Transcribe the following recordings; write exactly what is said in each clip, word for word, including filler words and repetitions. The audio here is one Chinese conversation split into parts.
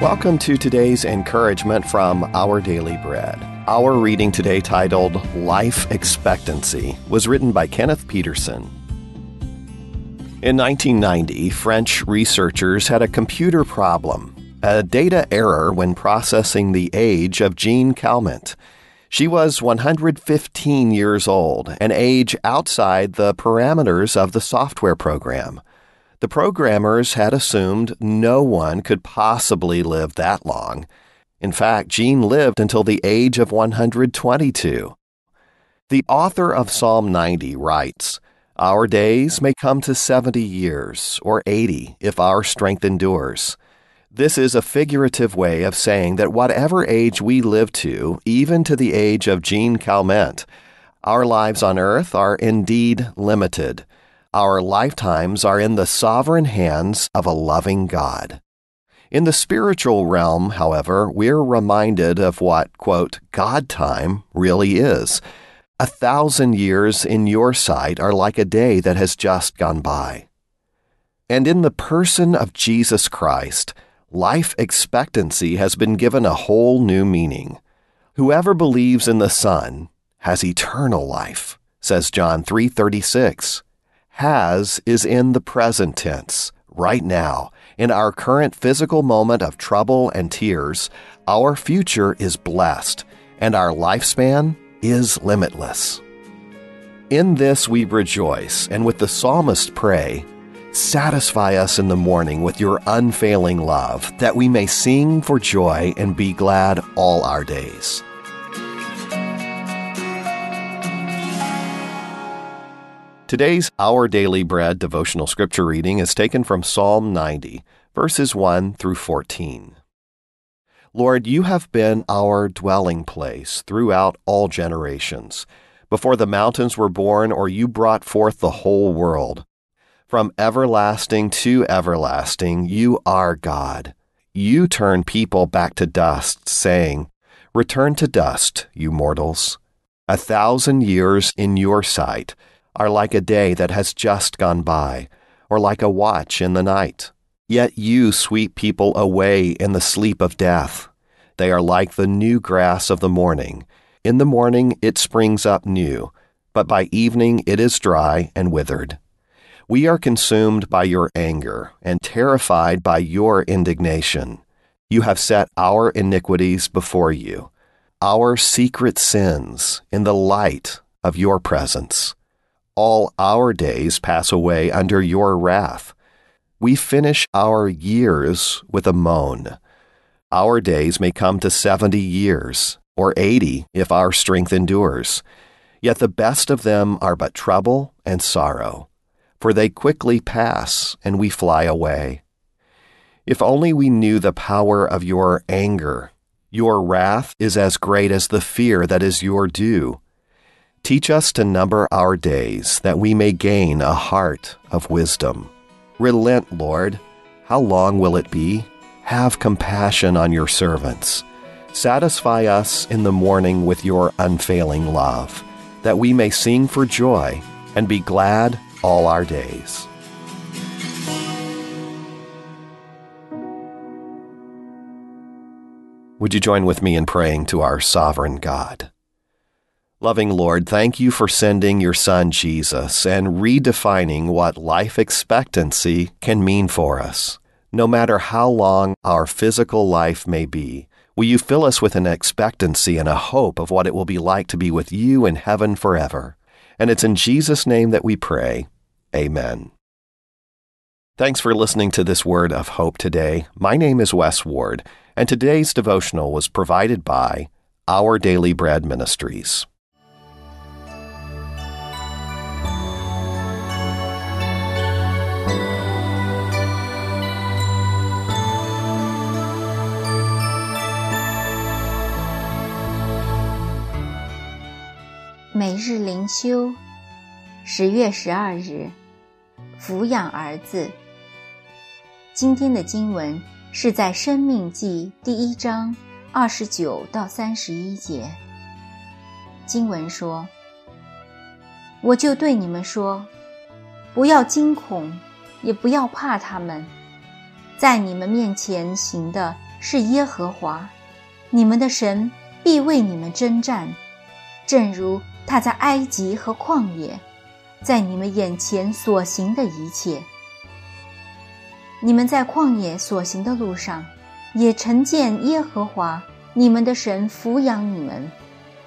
Welcome to today's encouragement from Our Daily Bread. Our reading today, titled Life Expectancy, was written by Kenneth Peterson. In nineteen ninety, French researchers had a computer problem, a data error when processing the age of Jeanne Calment. She was one hundred fifteen years old, an age outside the parameters of the software program. The programmers had assumed no one could possibly live that long. In fact, Jeanne lived until the age of one hundred twenty-two. The author of Psalm ninety writes, "Our days may come to seventy years, or eighty, if our strength endures." This is a figurative way of saying that whatever age we live to, even to the age of Jeanne Calment, our lives on earth are indeed limited. Our lifetimes are in the sovereign hands of a loving God. In the spiritual realm, however, we're reminded of what, quote, God time really is. A thousand years in your sight are like a day that has just gone by. And in the person of Jesus Christ, life expectancy has been given a whole new meaning. Whoever believes in the Son has eternal life, says John three thirty-six. Has is in the present tense, right now, in our current physical moment of trouble and tears. Our future is blessed, and our lifespan is limitless. In this we rejoice, and with the psalmist pray, "Satisfy us in the morning with your unfailing love, that we may sing for joy and be glad all our days." Today's Our Daily Bread devotional scripture reading is taken from Psalm ninety, verses one through fourteen. Lord, you have been our dwelling place throughout all generations. Before the mountains were born, or you brought forth the whole world. From everlasting to everlasting, you are God. You turn people back to dust, saying, "Return to dust, you mortals." A thousand years in your sight are like a day that has just gone by, or like a watch in the night. Yet you sweep people away in the sleep of death. They are like the new grass of the morning. In the morning it springs up new, but by evening it is dry and withered. We are consumed by your anger and terrified by your indignation. You have set our iniquities before you, our secret sins in the light of your presence. All our days pass away under your wrath. We finish our years with a moan. Our days may come to seventy years, or eighty if our strength endures. Yet the best of them are but trouble and sorrow, for they quickly pass and we fly away. If only we knew the power of your anger. Your wrath is as great as the fear that is your due. Teach us to number our days, that we may gain a heart of wisdom. Relent, Lord. How long will it be? Have compassion on your servants. Satisfy us in the morning with your unfailing love, that we may sing for joy and be glad all our days. Would you join with me in praying to our sovereign God? Loving Lord, thank you for sending your Son Jesus and redefining what life expectancy can mean for us. No matter how long our physical life may be, will you fill us with an expectancy and a hope of what it will be like to be with you in heaven forever. And it's in Jesus' name that we pray. Amen. Thanks for listening to this Word of Hope today. My name is Wes Ward, and today's devotional was provided by Our Daily Bread Ministries.每日灵修，十月十二日，抚养儿子。今天的经文是在《申命记》第一章二十九到三十一节。经文说：“我就对你们说，不要惊恐，也不要怕他们。在你们面前行的是耶和华，你们的神必为你们征战，正如他在埃及和旷野，在你们眼前所行的一切。你们在旷野所行的路上，也曾见耶和华你们的神抚养你们，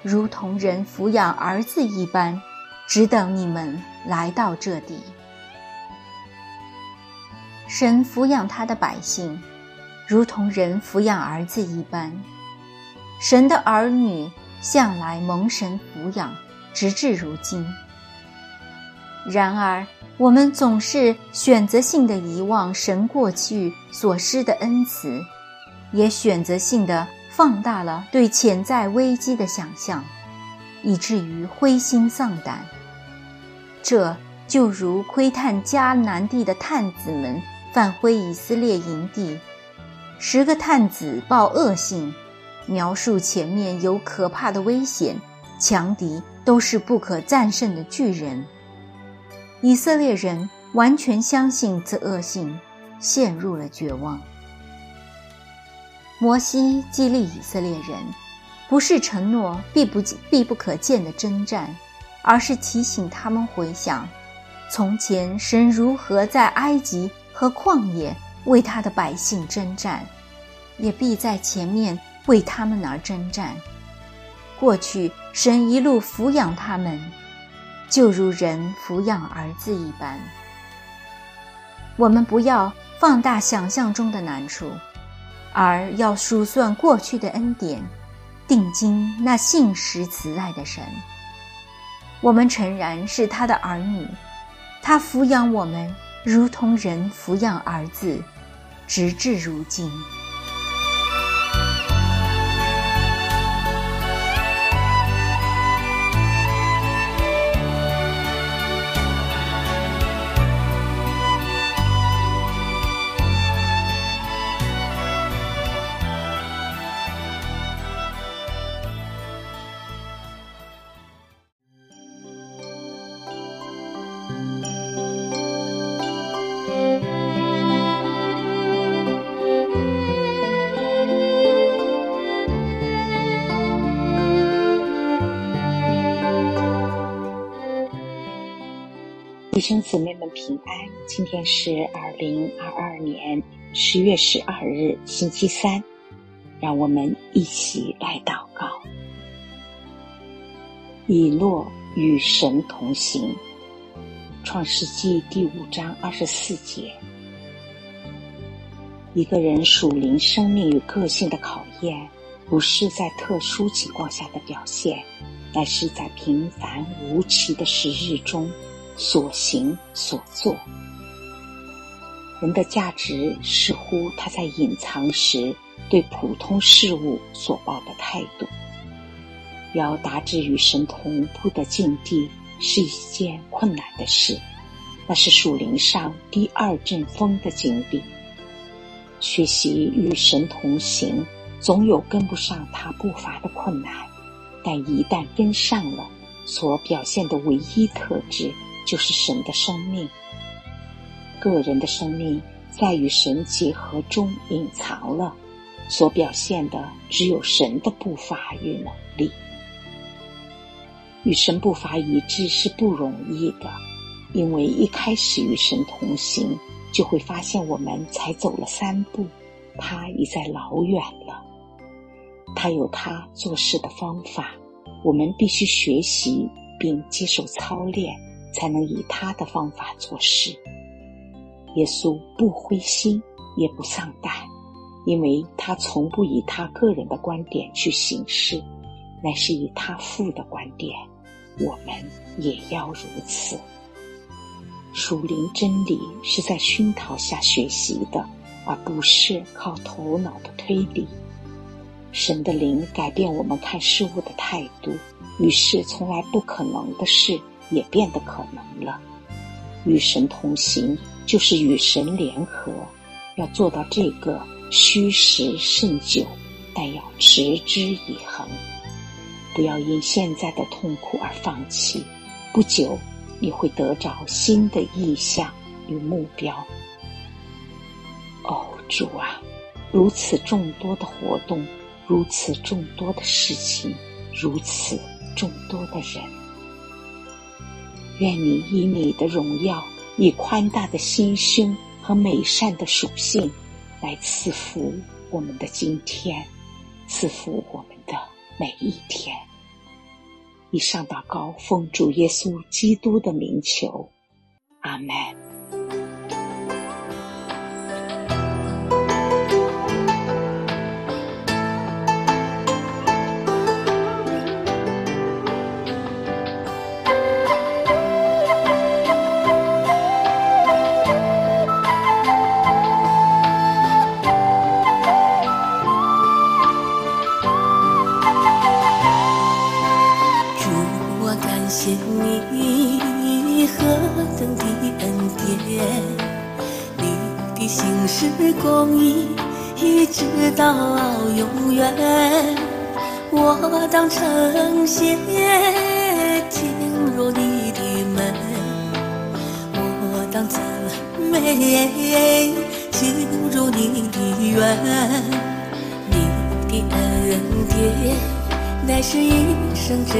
如同人抚养儿子一般，只等你们来到这地。神抚养他的百姓，如同人抚养儿子一般。神的儿女向来蒙神抚养，直至如今。然而，我们总是选择性的遗忘神过去所施的恩慈，也选择性的放大了对潜在危机的想象，以至于灰心丧胆。这就如窥探迦南地的探子们返回以色列营地，十个探子报恶信，描述前面有可怕的危险，强敌都是不可战胜的巨人。以色列人完全相信这恶信，陷入了绝望。摩西激励以色列人，不是承诺必不必不可见的征战，而是提醒他们回想从前神如何在埃及和旷野为他的百姓征战，也必在前面为他们而征战。过去神一路抚养他们，就如人抚养儿子一般。我们不要放大想象中的难处，而要数算过去的恩典，定睛那信实慈爱的神。我们诚然是他的儿女，他抚养我们如同人抚养儿子，直至如今。弟兄姊妹们平安，今天是二零二二年十月十二日星期三，让我们一起来祷告。以诺与神同行，创世纪第五章二十四节。一个人属灵生命与个性的考验，不是在特殊情况下的表现，乃是在平凡无奇的时日中所行所做。人的价值似乎他在隐藏时对普通事物所抱的态度。要达至与神同步的境地是一件困难的事，那是属灵上第二阵风的经历。学习与神同行，总有跟不上他步伐的困难，但一旦跟上了，所表现的唯一特质就是神的生命。个人的生命在与神结合中隐藏了，所表现的只有神的步伐与能力。与神步伐一致是不容易的，因为一开始与神同行，就会发现我们才走了三步，他已在老远了。他有他做事的方法，我们必须学习并接受操练，才能以他的方法做事。耶稣不灰心也不丧胆，因为他从不以他个人的观点去行事，乃是以他父的观点，我们也要如此。属灵真理是在熏陶下学习的，而不是靠头脑的推理。神的灵改变我们看事物的态度，于是从来不可能的事也变得可能了。与神同行就是与神联合，要做到这个需时甚久，但要持之以恒。不要因现在的痛苦而放弃，不久你会得着新的意向与目标。哦，主啊，如此众多的活动，如此众多的事情，如此众多的人，愿你以你的荣耀，以宽大的心胸和美善的属性来赐福我们的今天，赐福我们的每一天。以上祷告奉主耶稣基督的名求，阿们。谢你何等的恩典，你的心是公义，一直到永远。我当诚谢进入你的门，我当赞美进入你的园。你的恩典乃是一生之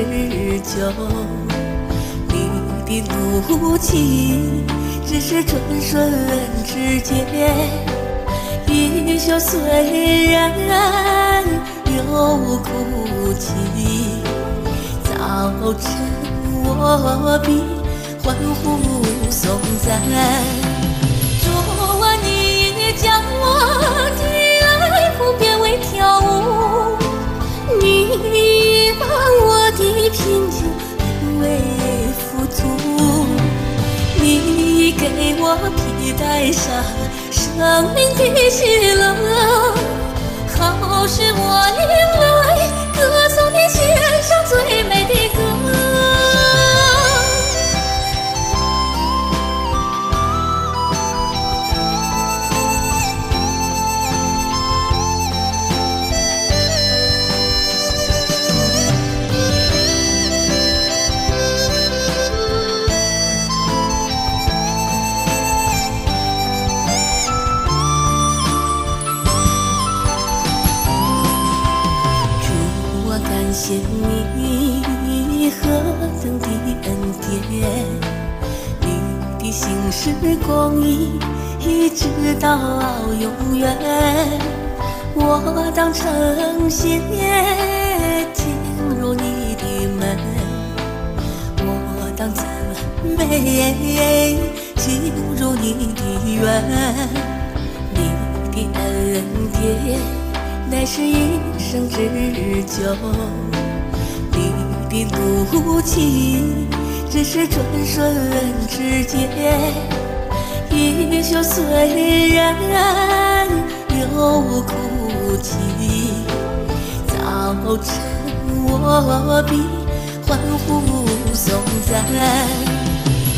久，你的怒气只是转瞬之间。一宿虽然有哭泣，早晨我必欢呼颂赞。主啊，你将我的爱护变为跳舞，你把我的贫穷变为富足，你给我披戴上生命的喜乐，好使我迎来歌颂你献上最美的歌。谢你何等的恩典，你的心是公义，一直到永远。我当诚谢进入你的门，我当赞美进入你的园。你的恩典乃是一生之久，你的怒气只是转瞬之间。一宿虽然有哭泣，早晨我必欢呼颂赞。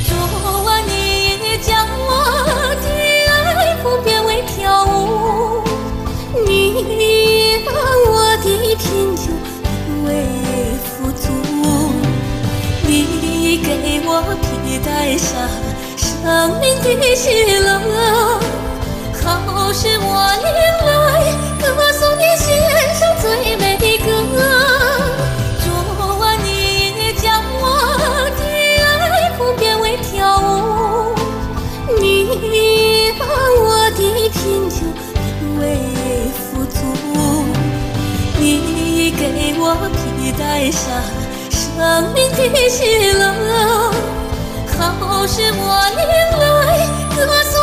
主啊，你将我的爱护变为跳舞，你把我的贫穷变为富足，你给我披戴上生命的喜乐，好使我迎来歌颂你献上最美的歌。主啊，你将我的爱护变为跳舞，你把我的贫穷变为富足，你给我带上生命的喜乐，好使我迎来歌颂。